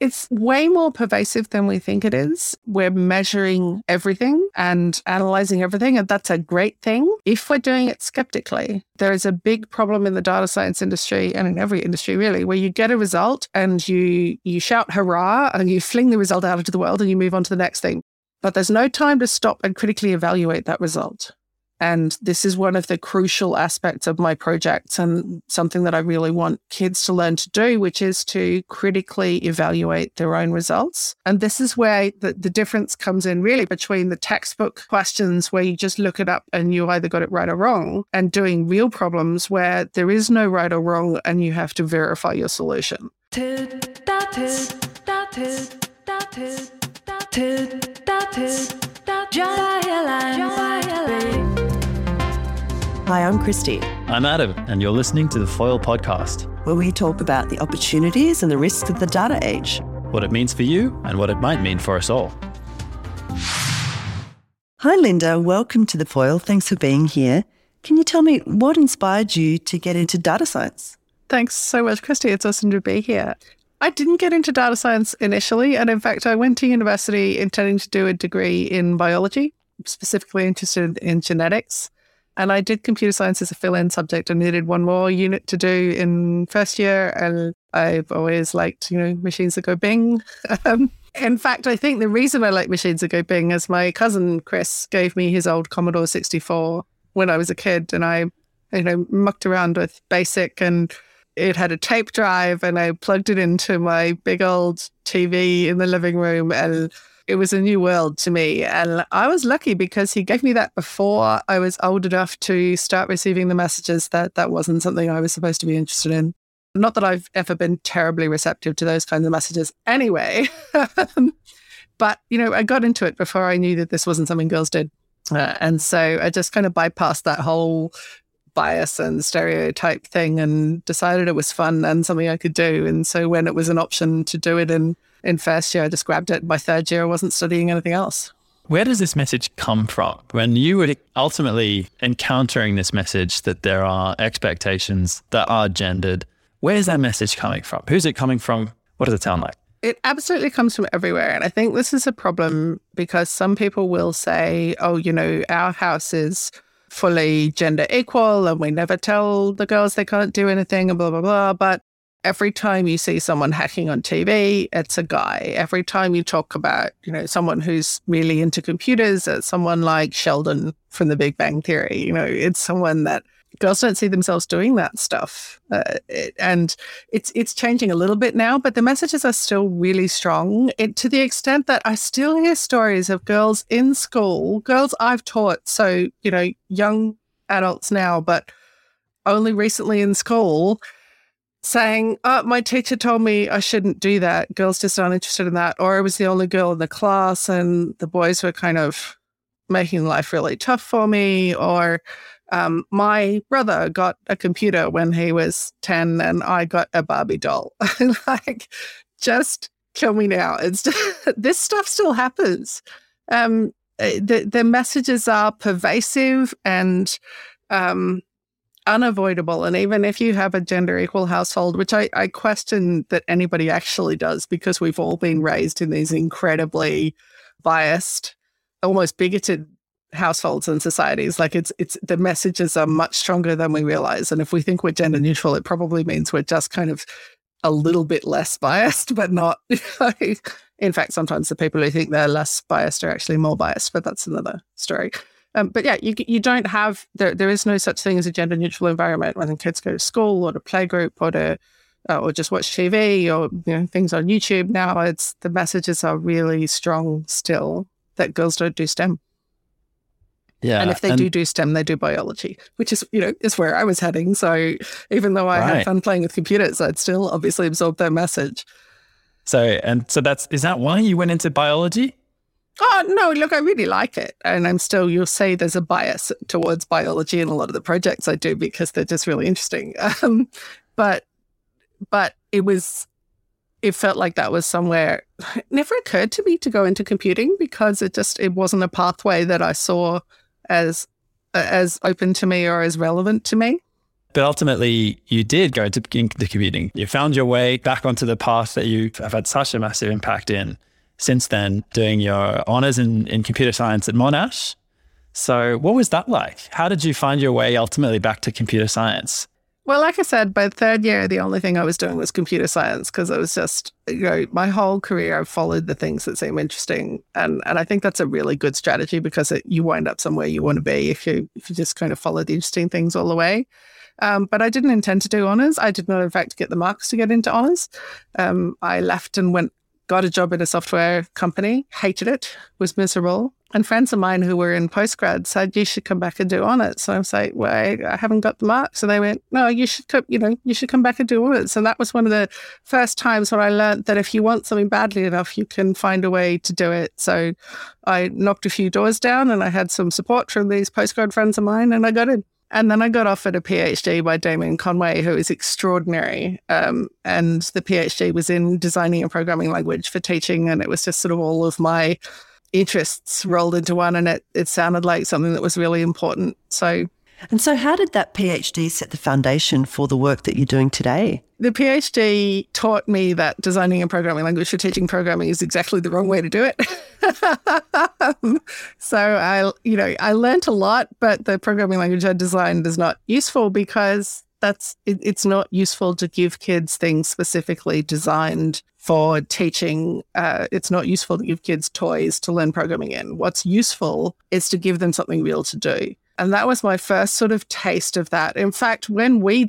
It's way more pervasive than we think it is. We're measuring everything and analyzing everything, and that's a great thing if we're doing it skeptically. There is a big problem in the data science industry and in every industry really, where you get a result and you shout hurrah and you fling the result out into the world and you move on to the next thing. But there's no time to stop and critically evaluate that result. And this is one of the crucial aspects of my projects and something that I really want kids to learn to do, which is to critically evaluate their own results. And this is where the difference comes in really between the textbook questions where you just look it up and you either got it right or wrong, and doing real problems where there is no right or wrong and you have to verify your solution. Hi, I'm Christy. I'm Adam, and you're listening to The FOIL Podcast, where we talk about the opportunities and the risks of the data age, what it means for you and what it might mean for us all. Hi, Linda. Welcome to The FOIL. Thanks for being here. Can you tell me what inspired you to get into data science? Thanks so much, Christy. It's awesome to be here. I didn't get into data science initially, and in fact, I went to university intending to do a degree in biology, specifically interested in genetics. And I did computer science as a fill-in subject and needed one more unit to do in first year. And I've always liked, machines that go bing. In fact, I think the reason I like machines that go bing is my cousin Chris gave me his old Commodore 64 when I was a kid. And I, mucked around with BASIC, and it had a tape drive, and I plugged it into my big old TV in the living room, and it was a new world to me. And I was lucky because he gave me that before I was old enough to start receiving the messages that wasn't something I was supposed to be interested in. Not that I've ever been terribly receptive to those kinds of messages anyway. But, I got into it before I knew that this wasn't something girls did. And so I just kind of bypassed that whole bias and stereotype thing and decided it was fun and something I could do. And so when it was an option to do it in first year, I just grabbed it. By third year, I wasn't studying anything else. Where does this message come from? When you were ultimately encountering this message that there are expectations that are gendered, where's that message coming from? Who's it coming from? What does it sound like? It absolutely comes from everywhere. And I think this is a problem because some people will say, our house is fully gender equal and we never tell the girls they can't do anything and blah, blah, blah. But every time you see someone hacking on TV, it's a guy. Every time you talk about, someone who's really into computers, it's someone like Sheldon from The Big Bang Theory. It's someone that girls don't see themselves doing that stuff. And it's changing a little bit now, but the messages are still really strong, to the extent that I still hear stories of girls in school, girls I've taught, so, young adults now, but only recently in school, saying, oh, my teacher told me I shouldn't do that. Girls just aren't interested in that. Or I was the only girl in the class and the boys were kind of making life really tough for me. Or my brother got a computer when he was 10 and I got a Barbie doll. Just kill me now. It's just, this stuff still happens. The messages are pervasive and unavoidable. And even if you have a gender equal household, which I question that anybody actually does, because we've all been raised in these incredibly biased, almost bigoted households and societies. It's the messages are much stronger than we realize. And if we think we're gender neutral, it probably means we're just kind of a little bit less biased, but not. In fact, sometimes the people who think they're less biased are actually more biased, but that's another story. But yeah, you don't have, there is no such thing as a gender neutral environment. When kids go to school or to playgroup or to or just watch TV or things on YouTube now, it's the messages are really strong still that girls don't do STEM. Yeah, and if they do STEM, they do biology, which is is where I was heading. So even though I had fun playing with computers, I'd still obviously absorb their message. So is that why you went into biology? Oh, no, look, I really like it. And I'm still, you'll see there's a bias towards biology in a lot of the projects I do because they're just really interesting. But it felt like that was somewhere. It never occurred to me to go into computing because it wasn't a pathway that I saw as open to me or as relevant to me. But ultimately, you did go into computing. You found your way back onto the path that you have had such a massive impact in since then, doing your honours in computer science at Monash. So what was that like? How did you find your way ultimately back to computer science? Well, like I said, by the third year, the only thing I was doing was computer science because I was just, you know, my whole career, I've followed the things that seem interesting. And I think that's a really good strategy because you wind up somewhere you want to be if you just kind of follow the interesting things all the way. But I didn't intend to do honours. I did not, in fact, get the marks to get into honours. I left and got a job in a software company, hated it, was miserable. And friends of mine who were in postgrad said, you should come back and do honours. So I was like, well, I haven't got the marks. And they went, no, you should come back and do honours. And that was one of the first times when I learned that if you want something badly enough, you can find a way to do it. So I knocked a few doors down and I had some support from these postgrad friends of mine and I got in. And then I got offered a PhD by Damien Conway, who is extraordinary. And the PhD was in designing a programming language for teaching. And it was just sort of all of my interests rolled into one. And it sounded like something that was really important. So how did that PhD set the foundation for the work that you're doing today? The PhD taught me that designing a programming language for teaching programming is exactly the wrong way to do it. So I learned a lot, but the programming language I designed is not useful because it's not useful to give kids things specifically designed for teaching. It's not useful to give kids toys to learn programming in. What's useful is to give them something real to do. And that was my first sort of taste of that. In fact, when I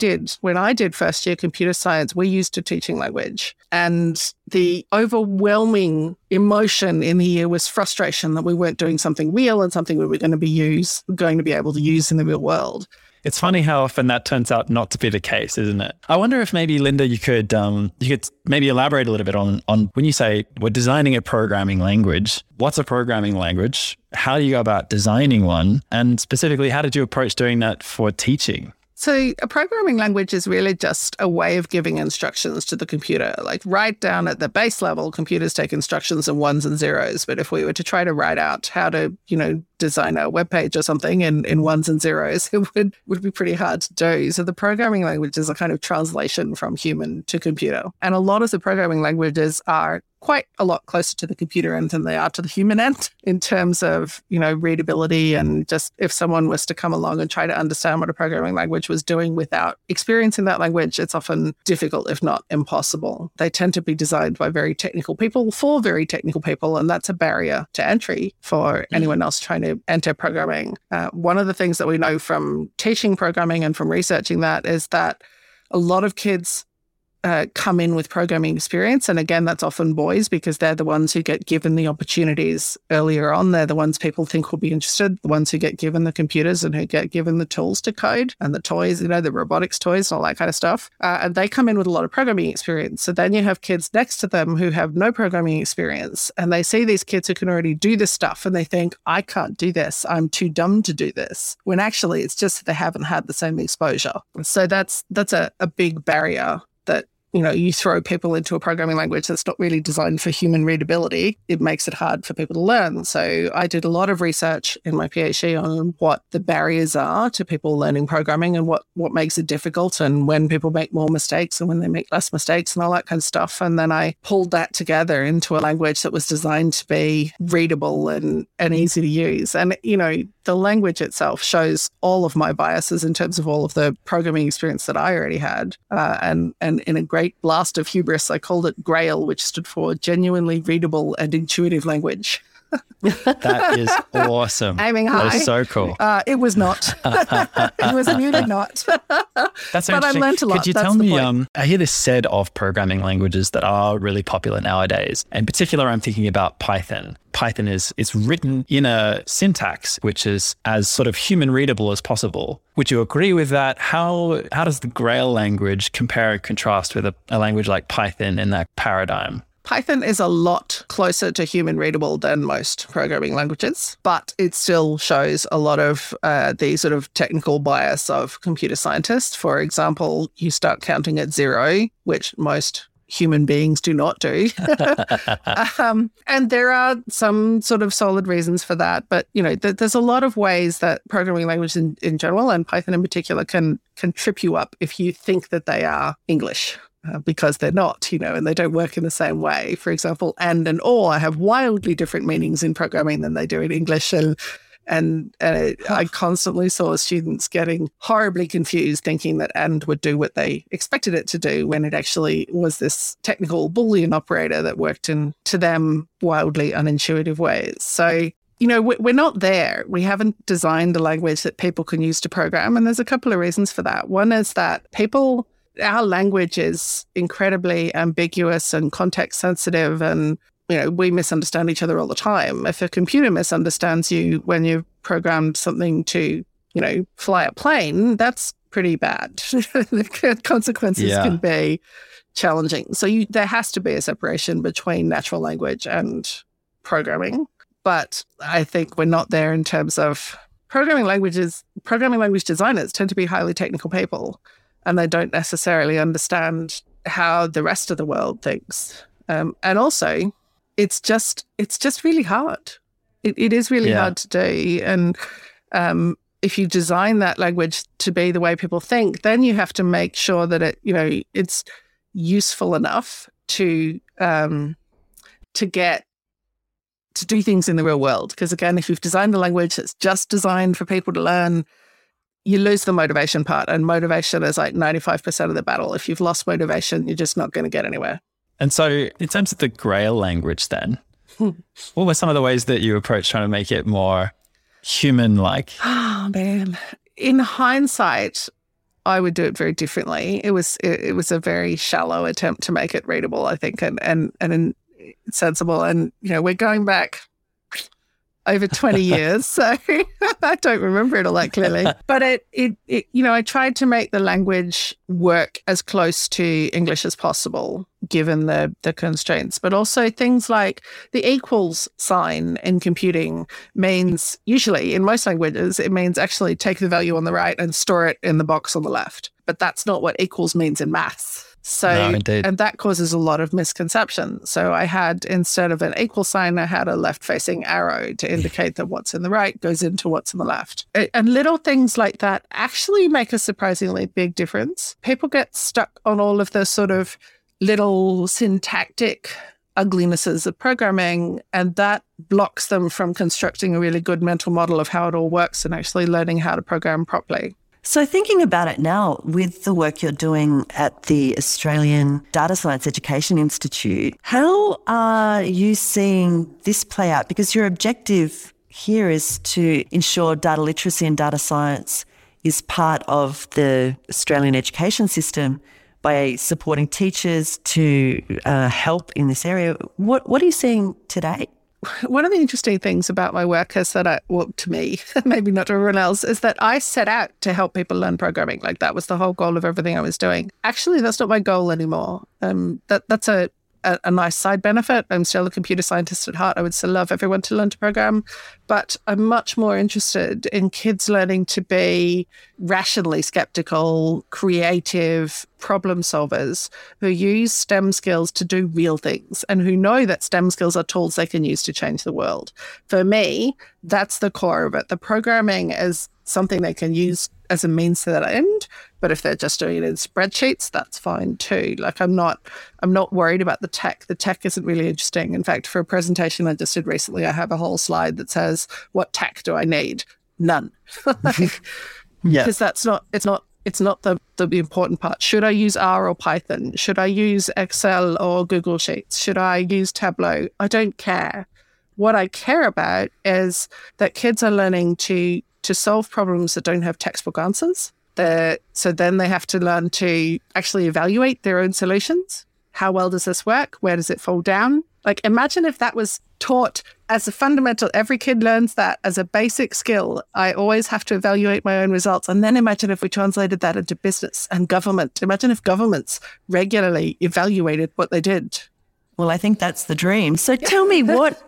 did first year computer science, we used a teaching language. And the overwhelming emotion in the year was frustration that we weren't doing something real and something we were going to be able to use in the real world. It's funny how often that turns out not to be the case, isn't it? I wonder if maybe, Linda, you could maybe elaborate a little bit on when you say we're designing a programming language, what's a programming language? How do you go about designing one? And specifically, how did you approach doing that for teaching? So a programming language is really just a way of giving instructions to the computer. Like right down at the base level, computers take instructions in ones and zeros. But if we were to try to write out how to, design a web page or something in ones and zeros, it would be pretty hard to do. So the programming language is a kind of translation from human to computer. And a lot of the programming languages are quite a lot closer to the computer end than they are to the human end in terms of, readability and just if someone was to come along and try to understand what a programming language was doing without experiencing that language, it's often difficult, if not impossible. They tend to be designed by very technical people for very technical people, and that's a barrier to entry for anyone else trying to enter programming. One of the things that we know from teaching programming and from researching that is that a lot of kids come in with programming experience. And again, that's often boys because they're the ones who get given the opportunities earlier on. They're the ones people think will be interested, the ones who get given the computers and who get given the tools to code and the toys, the robotics toys and all that kind of stuff. And they come in with a lot of programming experience. So then you have kids next to them who have no programming experience and they see these kids who can already do this stuff and they think, I can't do this. I'm too dumb to do this. When actually it's just that they haven't had the same exposure. So that's a big barrier that you throw people into a programming language that's not really designed for human readability, it makes it hard for people to learn. So I did a lot of research in my PhD on what the barriers are to people learning programming and what makes it difficult and when people make more mistakes and when they make less mistakes and all that kind of stuff. And then I pulled that together into a language that was designed to be readable and easy to use. And, the language itself shows all of my biases in terms of all of the programming experience that I already had. And in a great blast of hubris, I called it GRAIL, which stood for Genuinely Readable and Intuitive Language. That is awesome. Aiming high. That is so cool. It was not. It was a muted not. That's interesting. But I learned a lot. Could you tell me, I hear this said of programming languages that are really popular nowadays. In particular, I'm thinking about Python. Python is written in a syntax which is as sort of human readable as possible. Would you agree with that? How does the GRAIL language compare and contrast with a language like Python in that paradigm? Python is a lot closer to human readable than most programming languages, but it still shows a lot of the sort of technical bias of computer scientists. For example, you start counting at zero, which most human beings do not do. And there are some sort of solid reasons for that. But, you know, there's a lot of ways that programming languages in general and Python in particular can trip you up if you think that they are English. Because they're not, you know, and they don't work in the same way. For example, and or have wildly different meanings in programming than they do in English. I constantly saw students getting horribly confused, thinking that and would do what they expected it to do when it actually was this technical Boolean operator that worked in, to them, wildly unintuitive ways. So, you know, we're not there. We haven't designed a language that people can use to program. And there's a couple of reasons for that. One is that our language is incredibly ambiguous and context sensitive, and, you know, we misunderstand each other all the time. If a computer misunderstands you when you've programmed something to, you know, fly a plane, that's pretty bad. The consequences can be challenging. So there has to be a separation between natural language and programming. But I think we're not there in terms of programming language designers tend to be highly technical people. And they don't necessarily understand how the rest of the world thinks. And also, it's just really hard. It is really hard to do. And if you design that language to be the way people think, then you have to make sure that it, you know, it's useful enough to do things in the real world. Because again, if you've designed a language that's just designed for people to learn, you lose the motivation part, and motivation is like 95% of the battle. If you've lost motivation, you're just not going to get anywhere. And so in terms of the GRAIL language then, what were some of the ways that you approached trying to make it more human-like? Oh, man. In hindsight, I would do it very differently. It was a very shallow attempt to make it readable, I think, and sensible. And, you know, we're going back over 20 years, so I don't remember it all that clearly. But it, you know, I tried to make the language work as close to English as possible, given the constraints. But also things like the equals sign in computing means, usually in most languages, it means actually take the value on the right and store it in the box on the left. But that's not what equals means in maths. So, no, and that causes a lot of misconceptions. So I had, instead of an equal sign, I had a left-facing arrow to indicate that what's in the right goes into what's in the left. And little things like that actually make a surprisingly big difference. People get stuck on all of the sort of little syntactic uglinesses of programming, and that blocks them from constructing a really good mental model of how it all works and actually learning how to program properly. So thinking about it now, with the work you're doing at the Australian Data Science Education Institute, how are you seeing this play out? Because your objective here is to ensure data literacy and data science is part of the Australian education system by supporting teachers to help in this area. What are you seeing today? One of the interesting things about my work is that to me, maybe not to everyone else, is that I set out to help people learn programming. Like, that was the whole goal of everything I was doing. Actually, that's not my goal anymore. That's a nice side benefit. I'm still a computer scientist at heart. I would still love everyone to learn to program, but I'm much more interested in kids learning to be rationally skeptical, creative problem solvers who use STEM skills to do real things and who know that STEM skills are tools they can use to change the world. For me, that's the core of it. The programming is something they can use as a means to that end, but if they're just doing it in spreadsheets, that's fine too. Like, I'm not worried about the tech. The tech isn't really interesting. In fact, for a presentation I just did recently, I have a whole slide that says, what tech do I need? None. Because it's not the important part. Should I use R or Python? Should I use Excel or Google Sheets? Should I use Tableau? I don't care. What I care about is that kids are learning to solve problems that don't have textbook answers. So then they have to learn to actually evaluate their own solutions. How well does this work? Where does it fall down? Like, imagine if that was taught as a fundamental. Every kid learns that as a basic skill. I always have to evaluate my own results. And then imagine if we translated that into business and government. Imagine if governments regularly evaluated what they did. Well, I think that's the dream. So tell me, what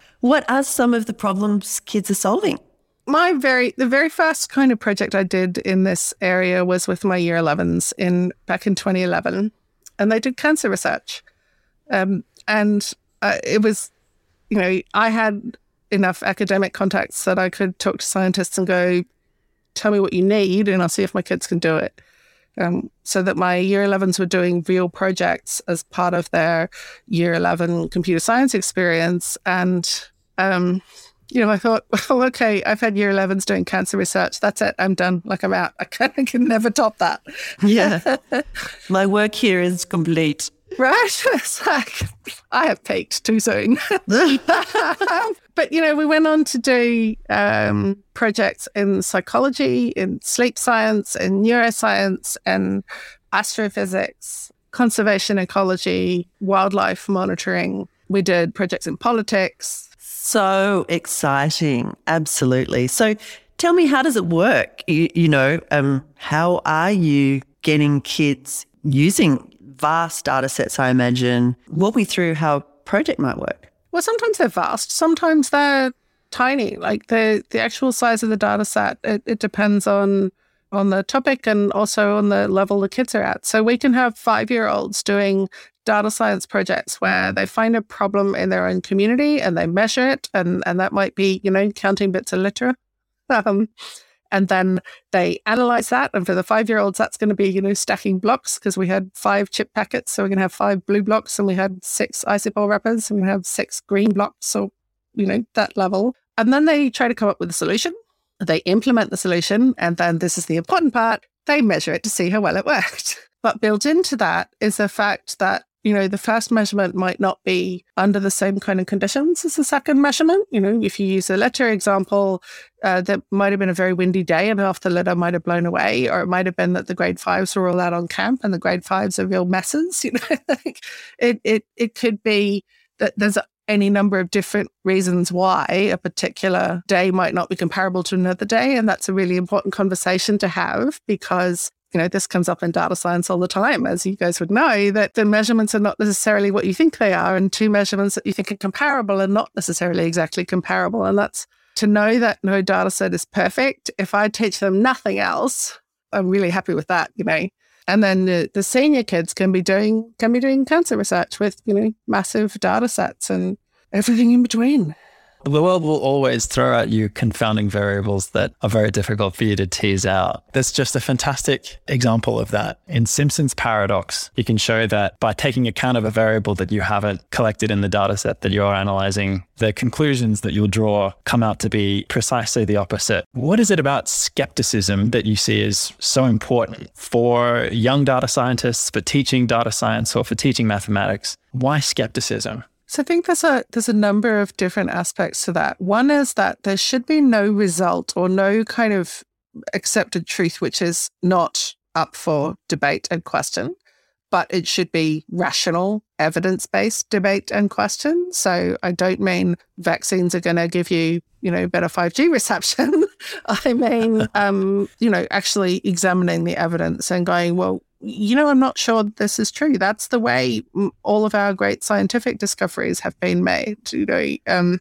are some of the problems kids are solving? The very first kind of project I did in this area was with my year 11s back in 2011, and they did cancer research. And it was, you know, I had enough academic contacts that I could talk to scientists and go, tell me what you need and I'll see if my kids can do it. So that my year 11s were doing real projects as part of their year 11 computer science experience. And, you know, I thought, well, okay, I've had year 11s doing cancer research. That's it. I'm done. Like, I'm out. I can never top that. Yeah. My work here is complete. Right? It's like, I have peaked too soon. But, you know, we went on to do projects in psychology, in sleep science, in neuroscience, and astrophysics, conservation ecology, wildlife monitoring. We did projects in politics. So exciting. Absolutely. So tell me, how does it work? You know, how are you getting kids using vast data sets, I imagine? Walk me through how a project might work. Well, sometimes they're vast. Sometimes they're tiny. Like the actual size of the data set, it depends on the topic and also on the level the kids are at. So we can have 5-year-olds doing data science projects where they find a problem in their own community and they measure it. And that might be, you know, counting bits of litter. And then they analyze that. And for the 5-year-olds, that's going to be, you know, stacking blocks, because we had 5 chip packets. So we're going to have 5 blue blocks, and we had 6 isopore wrappers, and we have 6 green blocks. So, you know, that level. And then they try to come up with a solution. They implement the solution. And then this is the important part. They measure it to see how well it worked. But built into that is the fact that, you know, the first measurement might not be under the same kind of conditions as the second measurement. You know, if you use a litter example, that might have been a very windy day and half the litter might have blown away, or it might have been that the grade 5s were all out on camp and the grade 5s are real messes. You know, like it could be that there's any number of different reasons why a particular day might not be comparable to another day. And that's a really important conversation to have, because you know, this comes up in data science all the time, as you guys would know, that the measurements are not necessarily what you think they are, and two measurements that you think are comparable are not necessarily exactly comparable. And that's to know that no data set is perfect. If I teach them nothing else, I'm really happy with that, you know. And then the senior kids can be doing cancer research with, you know, massive data sets and everything in between. The world will always throw at you confounding variables that are very difficult for you to tease out. There's just a fantastic example of that. In Simpson's paradox, you can show that by taking account of a variable that you haven't collected in the data set that you're analyzing, the conclusions that you'll draw come out to be precisely the opposite. What is it about skepticism that you see is so important for young data scientists, for teaching data science, or for teaching mathematics? Why skepticism? So I think there's a number of different aspects to that. One is that there should be no result or no kind of accepted truth which is not up for debate and question, but it should be rational, evidence-based debate and question. So I don't mean vaccines are going to give you, you know, better 5G reception. I mean, you know, actually examining the evidence and going, well, you know, I'm not sure this is true. That's the way all of our great scientific discoveries have been made. You know,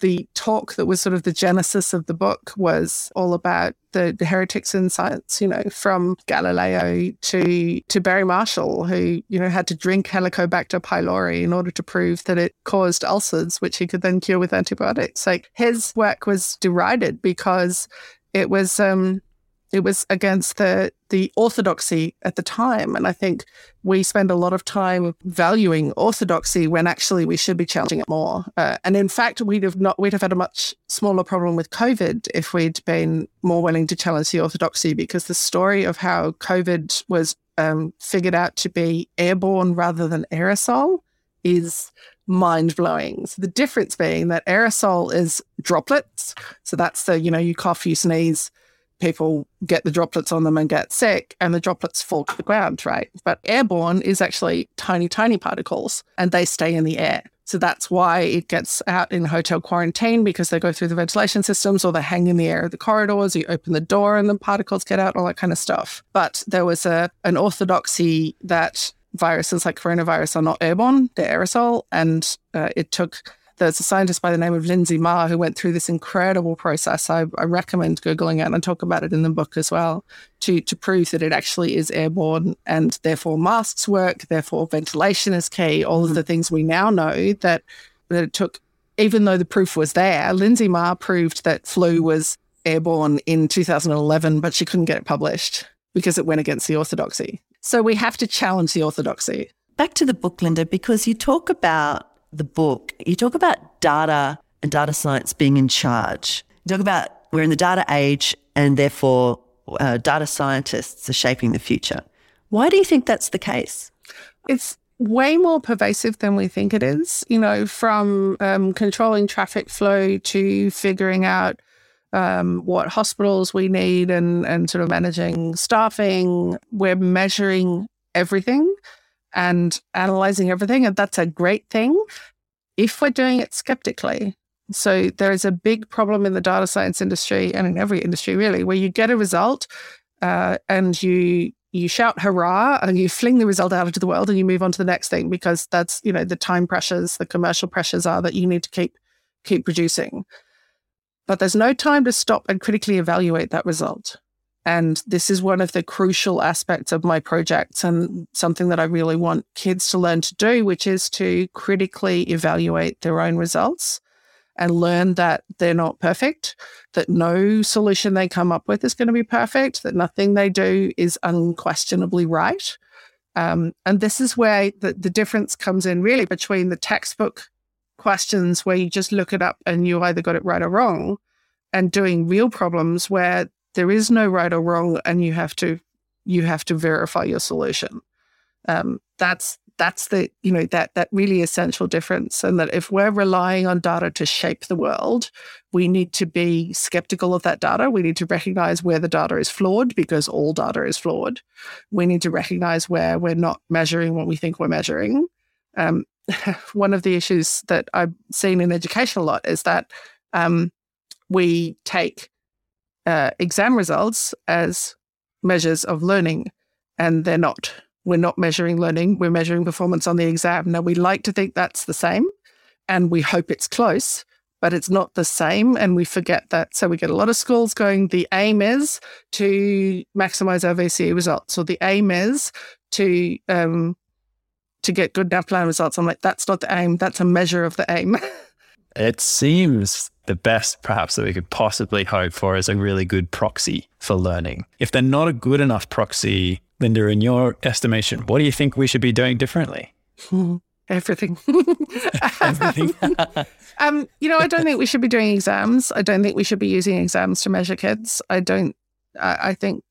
the talk that was sort of the genesis of the book was all about the heretics in science, you know, from Galileo to Barry Marshall, who, you know, had to drink Helicobacter pylori in order to prove that it caused ulcers, which he could then cure with antibiotics. Like, his work was derided because it was against the orthodoxy at the time. And I think we spend a lot of time valuing orthodoxy when actually we should be challenging it more. And in fact, we'd have had a much smaller problem with COVID if we'd been more willing to challenge the orthodoxy, because the story of how COVID was figured out to be airborne rather than aerosol is mind-blowing. So the difference being that aerosol is droplets. So that's the, you know, you cough, you sneeze, people get the droplets on them and get sick, and the droplets fall to the ground, right? But airborne is actually tiny, tiny particles, and they stay in the air. So that's why it gets out in hotel quarantine, because they go through the ventilation systems, or they hang in the air of the corridors, you open the door and the particles get out, all that kind of stuff. But there was an orthodoxy that viruses like coronavirus are not airborne, they're aerosol, and it took There's a scientist by the name of Lindsay Marr who went through this incredible process. I recommend Googling it, and I talk about it in the book as well, to prove that it actually is airborne, and therefore masks work, therefore ventilation is key, all of the things we now know that it took, even though the proof was there. Lindsay Marr proved that flu was airborne in 2011, but she couldn't get it published because it went against the orthodoxy. So we have to challenge the orthodoxy. Back to the book, Linda, because you talk about the book, you talk about data and data science being in charge. You talk about we're in the data age and therefore data scientists are shaping the future. Why do you think that's the case? It's way more pervasive than we think it is, you know, from controlling traffic flow to figuring out what hospitals we need and sort of managing staffing. We're measuring everything and analyzing everything, and that's a great thing if we're doing it skeptically. So there is a big problem in the data science industry, and in every industry really, where you get a result and you shout hurrah and you fling the result out into the world and you move on to the next thing, because that's, you know, the time pressures, the commercial pressures are that you need to keep producing. But there's no time to stop and critically evaluate that result. And this is one of the crucial aspects of my projects and something that I really want kids to learn to do, which is to critically evaluate their own results and learn that they're not perfect, that no solution they come up with is going to be perfect, that nothing they do is unquestionably right. And this is where the difference comes in really between the textbook questions where you just look it up and you either got it right or wrong, and doing real problems where there is no right or wrong, and you have to verify your solution. That's the, you know, that really essential difference. And that if we're relying on data to shape the world, we need to be skeptical of that data. We need to recognize where the data is flawed, because all data is flawed. We need to recognize where we're not measuring what we think we're measuring. One of the issues that I've seen in education a lot is that we take exam results as measures of learning, and they're not. We're not measuring learning, we're measuring performance on the exam. Now, we like to think that's the same and we hope it's close, but it's not the same, and we forget that. So we get a lot of schools going, the aim is to maximize our VCE results, or the aim is to get good NAPLAN results. I'm like, that's not the aim, that's a measure of the aim. It seems the best perhaps that we could possibly hope for is a really good proxy for learning. If they're not a good enough proxy, Linda, in your estimation, what do you think we should be doing differently? Everything. Everything. You know, I don't think we should be doing exams. I don't think we should be using exams to measure kids. I think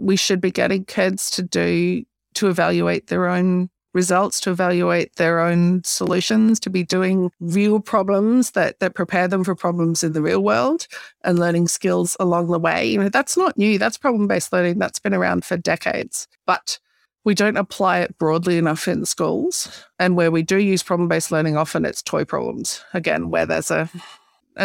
we should be getting kids to evaluate their own results, to evaluate their own solutions, to be doing real problems that prepare them for problems in the real world, and learning skills along the way. You know, that's not new. That's problem-based learning. That's been around for decades, but we don't apply it broadly enough in schools. And where we do use problem-based learning, often it's toy problems, again, where there's a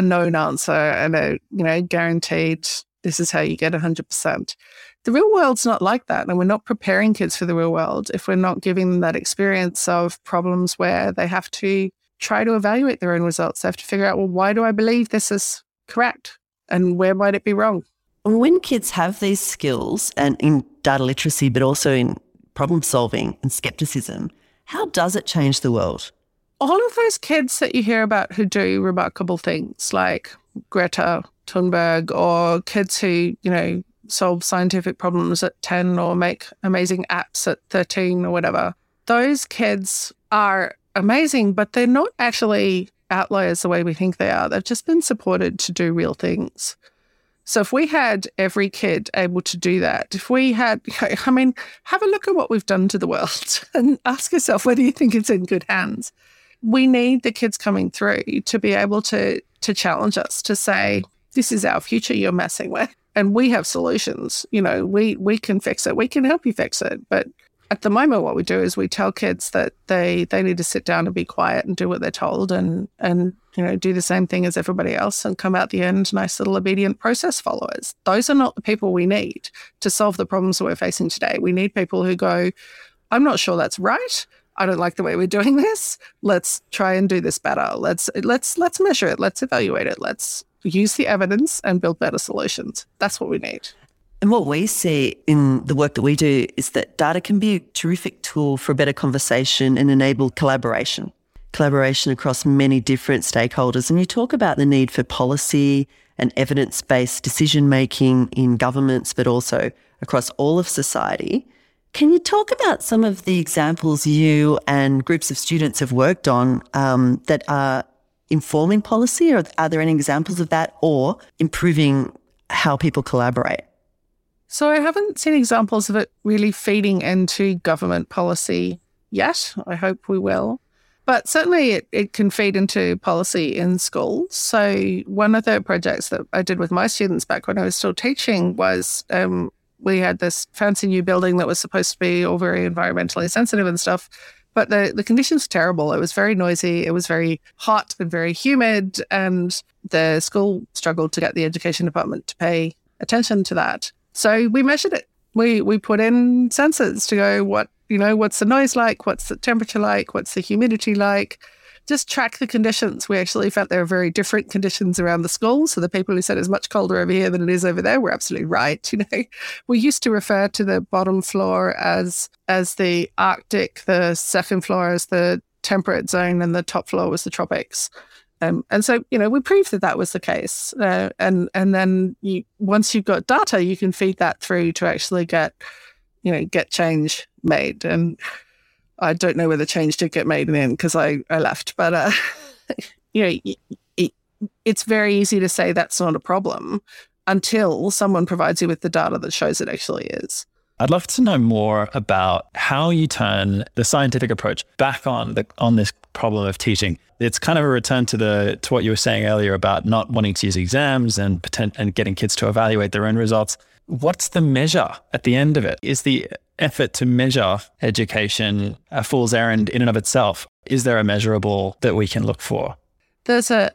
known answer and a, you know, guaranteed, this is how you get 100%. The real world's not like that, and we're not preparing kids for the real world if we're not giving them that experience of problems where they have to try to evaluate their own results. They have to figure out, well, why do I believe this is correct and where might it be wrong? When kids have these skills, and in data literacy but also in problem solving and skepticism, how does it change the world? All of those kids that you hear about who do remarkable things, like Greta Thunberg, or kids who, you know, solve scientific problems at 10 or make amazing apps at 13 or whatever. Those kids are amazing, but they're not actually outliers the way we think they are. They've just been supported to do real things. So if we had every kid able to do that, if we had, I mean, have a look at what we've done to the world and ask yourself whether you think it's in good hands. We need the kids coming through to be able to challenge us, to say, this is our future you're messing with. And we have solutions, you know, we can fix it. We can help you fix it. But at the moment, what we do is we tell kids that they need to sit down and be quiet and do what they're told and, you know, do the same thing as everybody else and come out the end nice little obedient process followers. Those are not the people we need to solve the problems that we're facing today. We need people who go, I'm not sure that's right. I don't like the way we're doing this. Let's try and do this better. Let's measure it. Let's evaluate it. Let's use the evidence and build better solutions. That's what we need. And what we see in the work that we do is that data can be a terrific tool for a better conversation and enable collaboration across many different stakeholders. And you talk about the need for policy and evidence-based decision-making in governments, but also across all of society. Can you talk about some of the examples you and groups of students have worked on that are informing policy, or are there any examples of that, or improving how people collaborate? So I haven't seen examples of it really feeding into government policy yet. I hope we will. But certainly it can feed into policy in schools. So one of the projects that I did with my students back when I was still teaching was we had this fancy new building that was supposed to be all very environmentally sensitive and stuff, but the conditions were terrible. It was very noisy. It was very hot and very humid, and the school struggled to get the education department to pay attention to that. So we measured it. We put in sensors to go, what's the noise like? What's the temperature like? What's the humidity like? Just track the conditions. We actually felt there were very different conditions around the school. So the people who said it's much colder over here than it is over there were absolutely right. You know, we used to refer to the bottom floor as the Arctic, the second floor as the temperate zone, and the top floor was the tropics. And so, you know, we proved that was the case. And then once you've got data, you can feed that through to actually get change made. And I don't know whether change did get made in the end because I left. But, it's very easy to say that's not a problem until someone provides you with the data that shows it actually is. I'd love to know more about how you turn the scientific approach back on this problem of teaching. It's kind of a return to what you were saying earlier about not wanting to use exams and getting kids to evaluate their own results. What's the measure at the end of it? Is the effort to measure education a fool's errand in and of itself? Is there a measurable that we can look for? There's an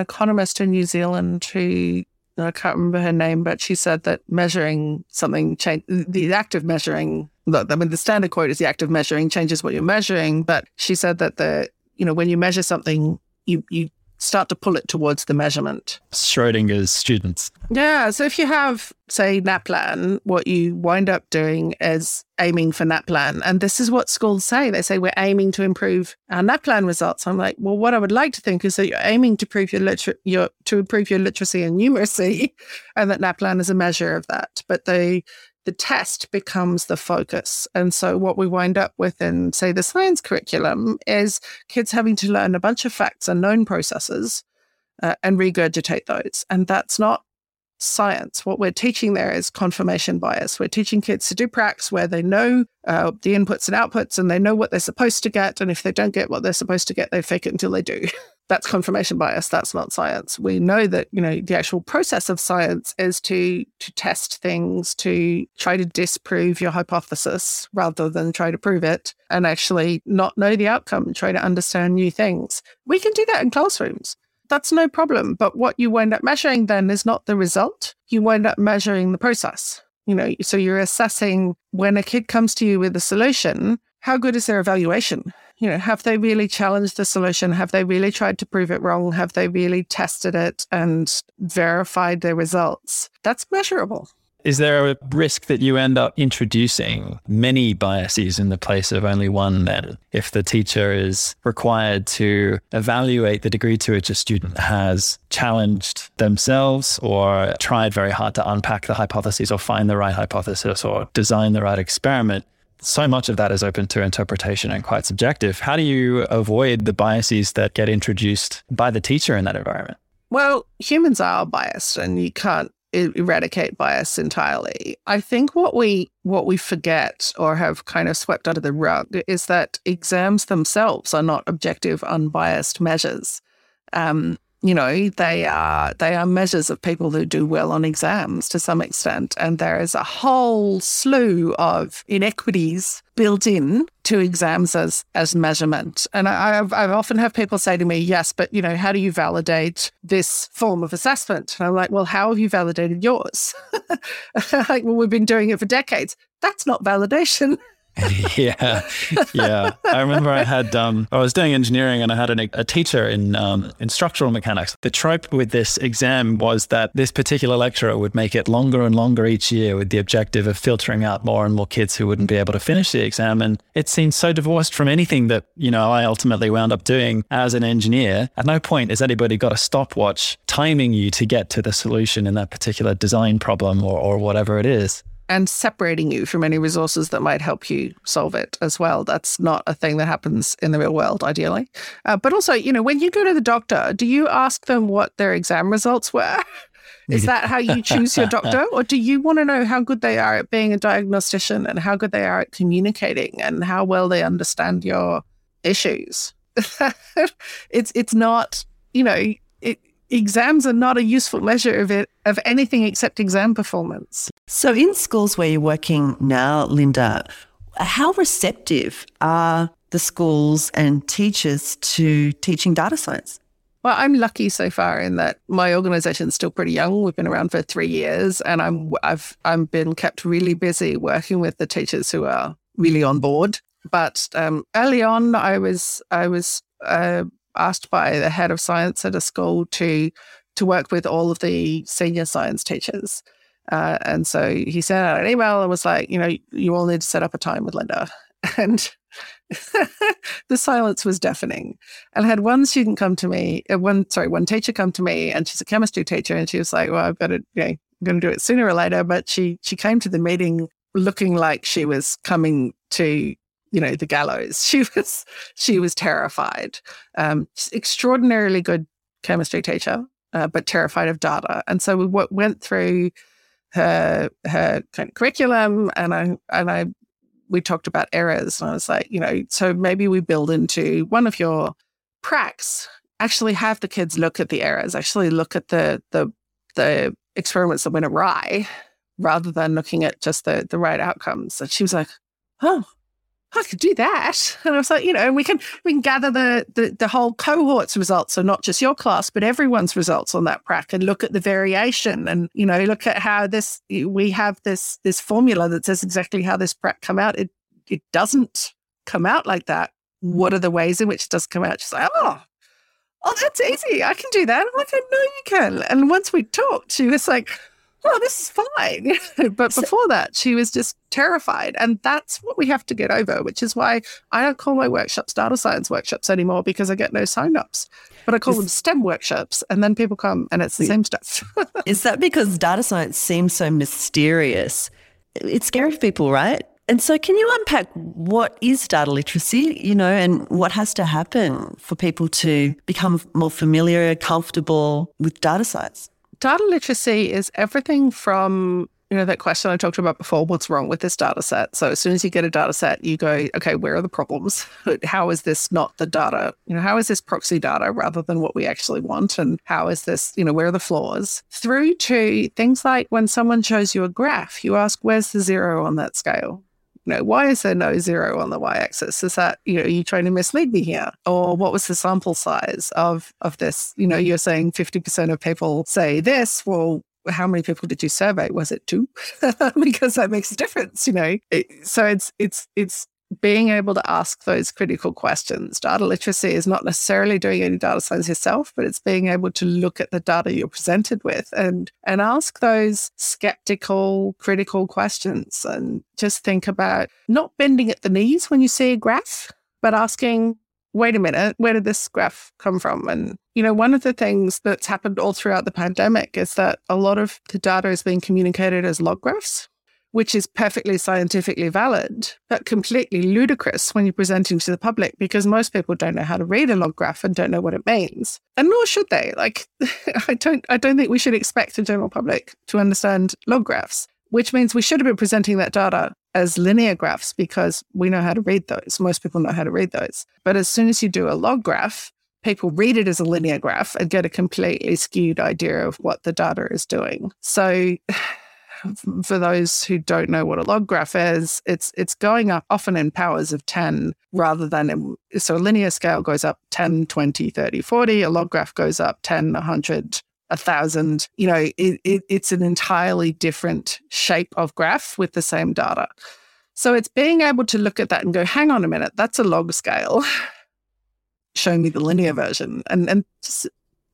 economist in New Zealand who, I can't remember her name, but she said that measuring something, the act of measuring, the standard quote is the act of measuring changes what you're measuring. But she said that when you measure something, you start to pull it towards the measurement. Schrodinger's students. Yeah. So if you have, say, NAPLAN, what you wind up doing is aiming for NAPLAN. And this is what schools say. They say, we're aiming to improve our NAPLAN results. I'm like, well, what I would like to think is that you're aiming to prove to improve your literacy and numeracy, and that NAPLAN is a measure of that. But the test becomes the focus. And so what we wind up with in, say, the science curriculum is kids having to learn a bunch of facts and known processes and regurgitate those. And that's not science. What we're teaching there is confirmation bias. We're teaching kids to do pracs where they know the inputs and outputs, and they know what they're supposed to get. And if they don't get what they're supposed to get, they fake it until they do. That's confirmation bias. That's not science. We know that, the actual process of science is to test things, to try to disprove your hypothesis rather than try to prove it, and actually not know the outcome, try to understand new things. We can do that in classrooms. That's no problem. But what you wind up measuring then is not the result. You wind up measuring the process. So you're assessing when a kid comes to you with a solution, how good is their evaluation? Have they really challenged the solution? Have they really tried to prove it wrong? Have they really tested it and verified their results? That's measurable. Is there a risk that you end up introducing many biases in the place of only one then? If the teacher is required to evaluate the degree to which a student has challenged themselves or tried very hard to unpack the hypotheses or find the right hypothesis or design the right experiment, so much of that is open to interpretation and quite subjective. How do you avoid the biases that get introduced by the teacher in that environment? Well, humans are biased, and you can't eradicate bias entirely. I think what we forget or have kind of swept under the rug is that exams themselves are not objective, unbiased measures. They are measures of people who do well on exams to some extent. And there is a whole slew of inequities built in to exams as measurement. And I often have people say to me, yes, but, how do you validate this form of assessment? And I'm like, well, how have you validated yours? We've been doing it for decades. That's not validation. Yeah. I remember I had, I was doing engineering and I had a teacher in structural mechanics. The trope with this exam was that this particular lecturer would make it longer and longer each year with the objective of filtering out more and more kids who wouldn't be able to finish the exam. And it seemed so divorced from anything that, you know, I ultimately wound up doing as an engineer. At no point has anybody got a stopwatch timing you to get to the solution in that particular design problem or whatever it is. And separating you from any resources that might help you solve it as well. That's not a thing that happens in the real world, ideally. But also, you know, when you go to the doctor, do you ask them what their exam results were? Is that how you choose your doctor? Or do you want to know how good they are at being a diagnostician and how good they are at communicating and how well they understand your issues? It's not, you know, exams are not a useful measure of anything except exam performance. So in schools where you're working now, Linda, how receptive are the schools and teachers to teaching data science? Well, I'm lucky so far in that my organisation's still pretty young. We've been around for 3 years and I've been kept really busy working with the teachers who are really on board. But early on, I was asked by the head of science at a school to work with all of the senior science teachers. And so he sent out an email and was like, you know, you all need to set up a time with Linda. And the silence was deafening. And I had one teacher come to me, and she's a chemistry teacher, and she was like, well, I've got to, you know, I'm going to do it sooner or later. But she came to the meeting looking like she was coming to, you know, the gallows. She was terrified. Extraordinarily good chemistry teacher, but terrified of data. And so we went through her kind of curriculum, and we talked about errors. And I was like, you know, so maybe we build into one of your pracs. Actually, have the kids look at the errors. Actually, look at the experiments that went awry, rather than looking at just the right outcomes. And she was like, oh, I could do that. And I was like, you know, we can gather the whole cohort's results, so not just your class, but everyone's results on that prac, and look at the variation, and, you know, look at how we have this formula that says exactly how this prac come out. It doesn't come out like that. What are the ways in which it does come out? She's like, oh, that's easy. I can do that. I'm like, I know you can. And once we talked, she was like, oh, this is fine. But before that, she was just terrified. And that's what we have to get over, which is why I don't call my workshops data science workshops anymore, because I get no sign-ups. But I call them STEM workshops, and then people come and it's the same stuff. Is that because data science seems so mysterious? It's scary for people, right? And so can you unpack what is data literacy, you know, and what has to happen for people to become more familiar, comfortable with data science? Data literacy is everything from, you know, that question I talked about before, what's wrong with this data set? So as soon as you get a data set, you go, okay, where are the problems? How is this not the data? You know, how is this proxy data rather than what we actually want? And how is this, you know, where are the flaws? Through to things like when someone shows you a graph, you ask, where's the zero on that scale? You know, why is there no zero on the y-axis? Is that, you know, are you trying to mislead me here? Or what was the sample size of this? You know, you're saying 50% of people say this. Well, how many people did you survey? Was it 2? Because that makes a difference, you know. So it's being able to ask those critical questions. Data literacy is not necessarily doing any data science yourself, but it's being able to look at the data you're presented with and ask those skeptical, critical questions, and just think about not bending at the knees when you see a graph, but asking, wait a minute, where did this graph come from? And, you know, one of the things that's happened all throughout the pandemic is that a lot of the data is being communicated as log graphs, which is perfectly scientifically valid, but completely ludicrous when you're presenting to the public, because most people don't know how to read a log graph and don't know what it means. And nor should they. Like, I don't think we should expect the general public to understand log graphs, which means we should have been presenting that data as linear graphs, because we know how to read those. Most people know how to read those. But as soon as you do a log graph, people read it as a linear graph and get a completely skewed idea of what the data is doing. So for those who don't know what a log graph is, it's going up often in powers of 10 rather than so a linear scale goes up 10, 20, 30, 40. A log graph goes up 10, 100, 1,000. You know, it's an entirely different shape of graph with the same data. So it's being able to look at that and go, hang on a minute, that's a log scale. Show me the linear version and just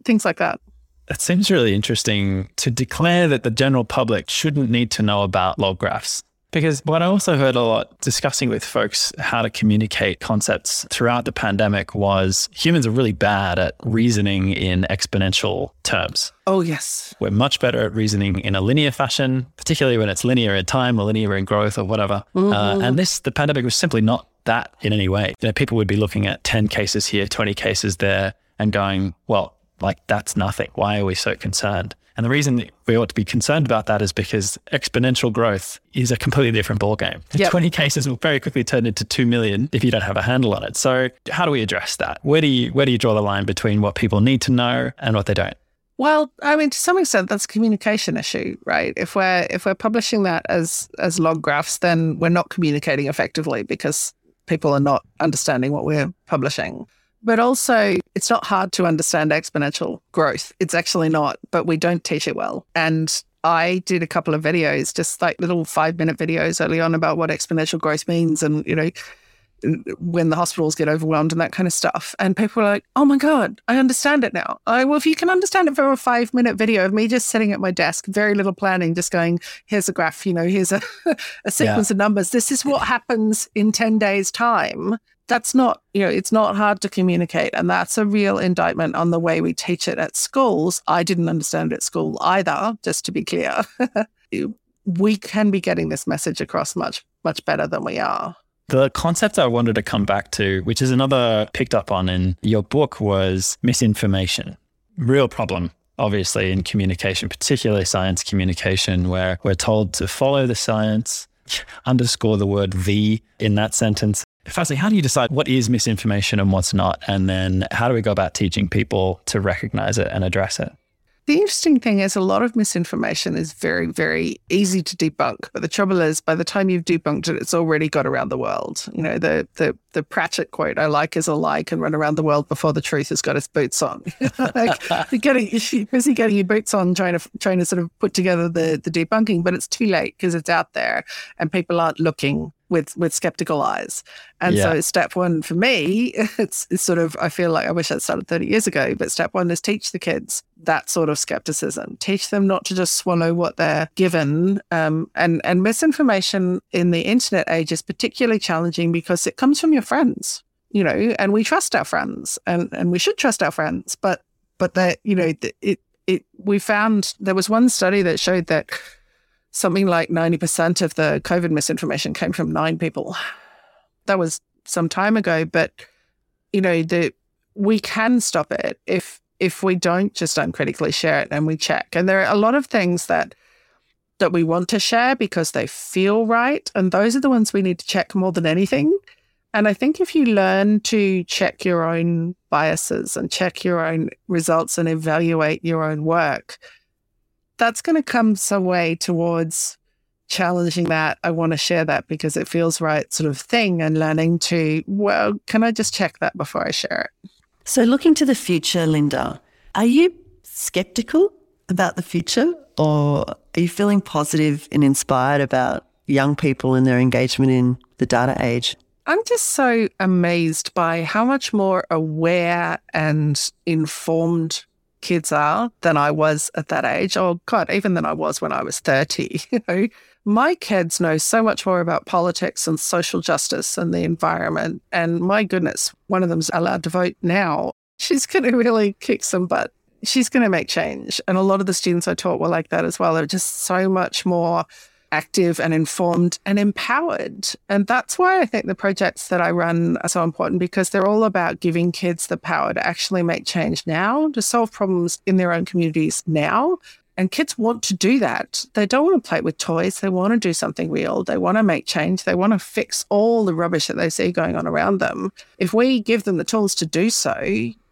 things like that. It seems really interesting to declare that the general public shouldn't need to know about log graphs. Because what I also heard a lot discussing with folks how to communicate concepts throughout the pandemic was humans are really bad at reasoning in exponential terms. Oh, yes. We're much better at reasoning in a linear fashion, particularly when it's linear in time or linear in growth or whatever. Mm-hmm. The pandemic was simply not that in any way. You know, people would be looking at 10 cases here, 20 cases there and going, well, like that's nothing. Why are we so concerned? And the reason we ought to be concerned about that is because exponential growth is a completely different ballgame. Yep. 20 cases will very quickly turn into 2 million if you don't have a handle on it. So how do we address that? Where do you draw the line between what people need to know and what they don't? Well, I mean, to some extent, that's a communication issue, right? If we're publishing that as log graphs, then we're not communicating effectively because people are not understanding what we're publishing. But also, it's not hard to understand exponential growth. It's actually not, but we don't teach it well. And I did a couple of videos, just like little 5-minute videos early on about what exponential growth means and, you know, when the hospitals get overwhelmed and that kind of stuff. And people are like, oh my God, I understand it now. Well, if you can understand it from a 5-minute video of me just sitting at my desk, very little planning, just going, here's a graph, you know, here's a sequence of numbers. This is what happens in 10 days' time. That's not, you know, it's not hard to communicate. And that's a real indictment on the way we teach it at schools. I didn't understand it at school either, just to be clear. We can be getting this message across much, much better than we are. The concept I wanted to come back to, which is another picked up on in your book, was misinformation. Real problem, obviously, in communication, particularly science communication, where we're told to follow the science, underscore the word "the" in that sentence. Firstly, how do you decide what is misinformation and what's not? And then how do we go about teaching people to recognize it and address it? The interesting thing is a lot of misinformation is very, very easy to debunk. But the trouble is by the time you've debunked it, it's already got around the world. You know, the Pratchett quote, I like is a lie can run around the world before the truth has got its boots on. Like you're busy getting your boots on trying to sort of put together the debunking, but it's too late because it's out there and people aren't looking with skeptical eyes. And so step one for me, it's sort of, I feel like I wish I'd started 30 years ago, but step one is teach the kids that sort of skepticism. Teach them not to just swallow what they're given. And misinformation in the internet age is particularly challenging because it comes from your friends, you know, and we trust our friends and we should trust our friends, but that, you know, we found there was one study that showed that something like 90% of the COVID misinformation came from 9 people. That was some time ago, but you know, we can stop it if we don't just uncritically share it and we check. And there are a lot of things that we want to share because they feel right, and those are the ones we need to check more than anything. And I think if you learn to check your own biases and check your own results and evaluate your own work, that's going to come some way towards challenging that, I want to share that because it feels right sort of thing, and learning to, well, can I just check that before I share it? So looking to the future, Linda, are you skeptical about the future, or are you feeling positive and inspired about young people and their engagement in the data age? I'm just so amazed by how much more aware and informed kids are than I was at that age. Oh God, even than I was when I was 30. You know, my kids know so much more about politics and social justice and the environment. And my goodness, one of them's allowed to vote now. She's going to really kick some butt. She's going to make change. And a lot of the students I taught were like that as well. They're just so much more active and informed and empowered. And that's why I think the projects that I run are so important, because they're all about giving kids the power to actually make change now, to solve problems in their own communities now. And kids want to do that. They don't want to play with toys. They want to do something real. They want to make change. They want to fix all the rubbish that they see going on around them. If we give them the tools to do so,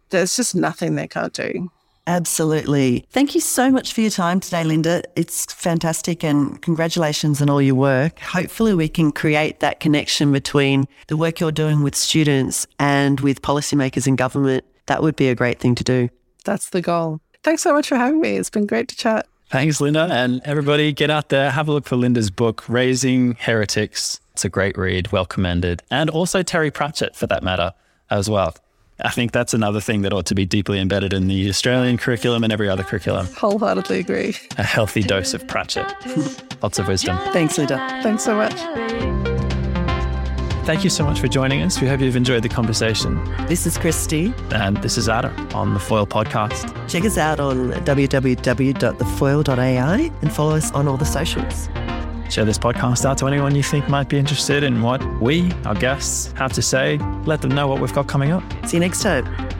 there's just nothing they can't do. Absolutely. Thank you so much for your time today, Linda. It's fantastic, and congratulations on all your work. Hopefully we can create that connection between the work you're doing with students and with policymakers in government. That would be a great thing to do. That's the goal. Thanks so much for having me. It's been great to chat. Thanks, Linda. And everybody, get out there, have a look for Linda's book, Raising Heretics. It's a great read, well commended. And also Terry Pratchett, for that matter, as well. I think that's another thing that ought to be deeply embedded in the Australian curriculum and every other curriculum. Wholeheartedly agree. A healthy dose of Pratchett. Lots of wisdom. Thanks, Linda. Thanks so much. Thank you so much for joining us. We hope you've enjoyed the conversation. This is Christy. And this is Adam on The FOIL Podcast. Check us out on www.thefoil.ai and follow us on all the socials. Share this podcast out to anyone you think might be interested in what we, our guests, have to say. Let them know what we've got coming up. See you next time.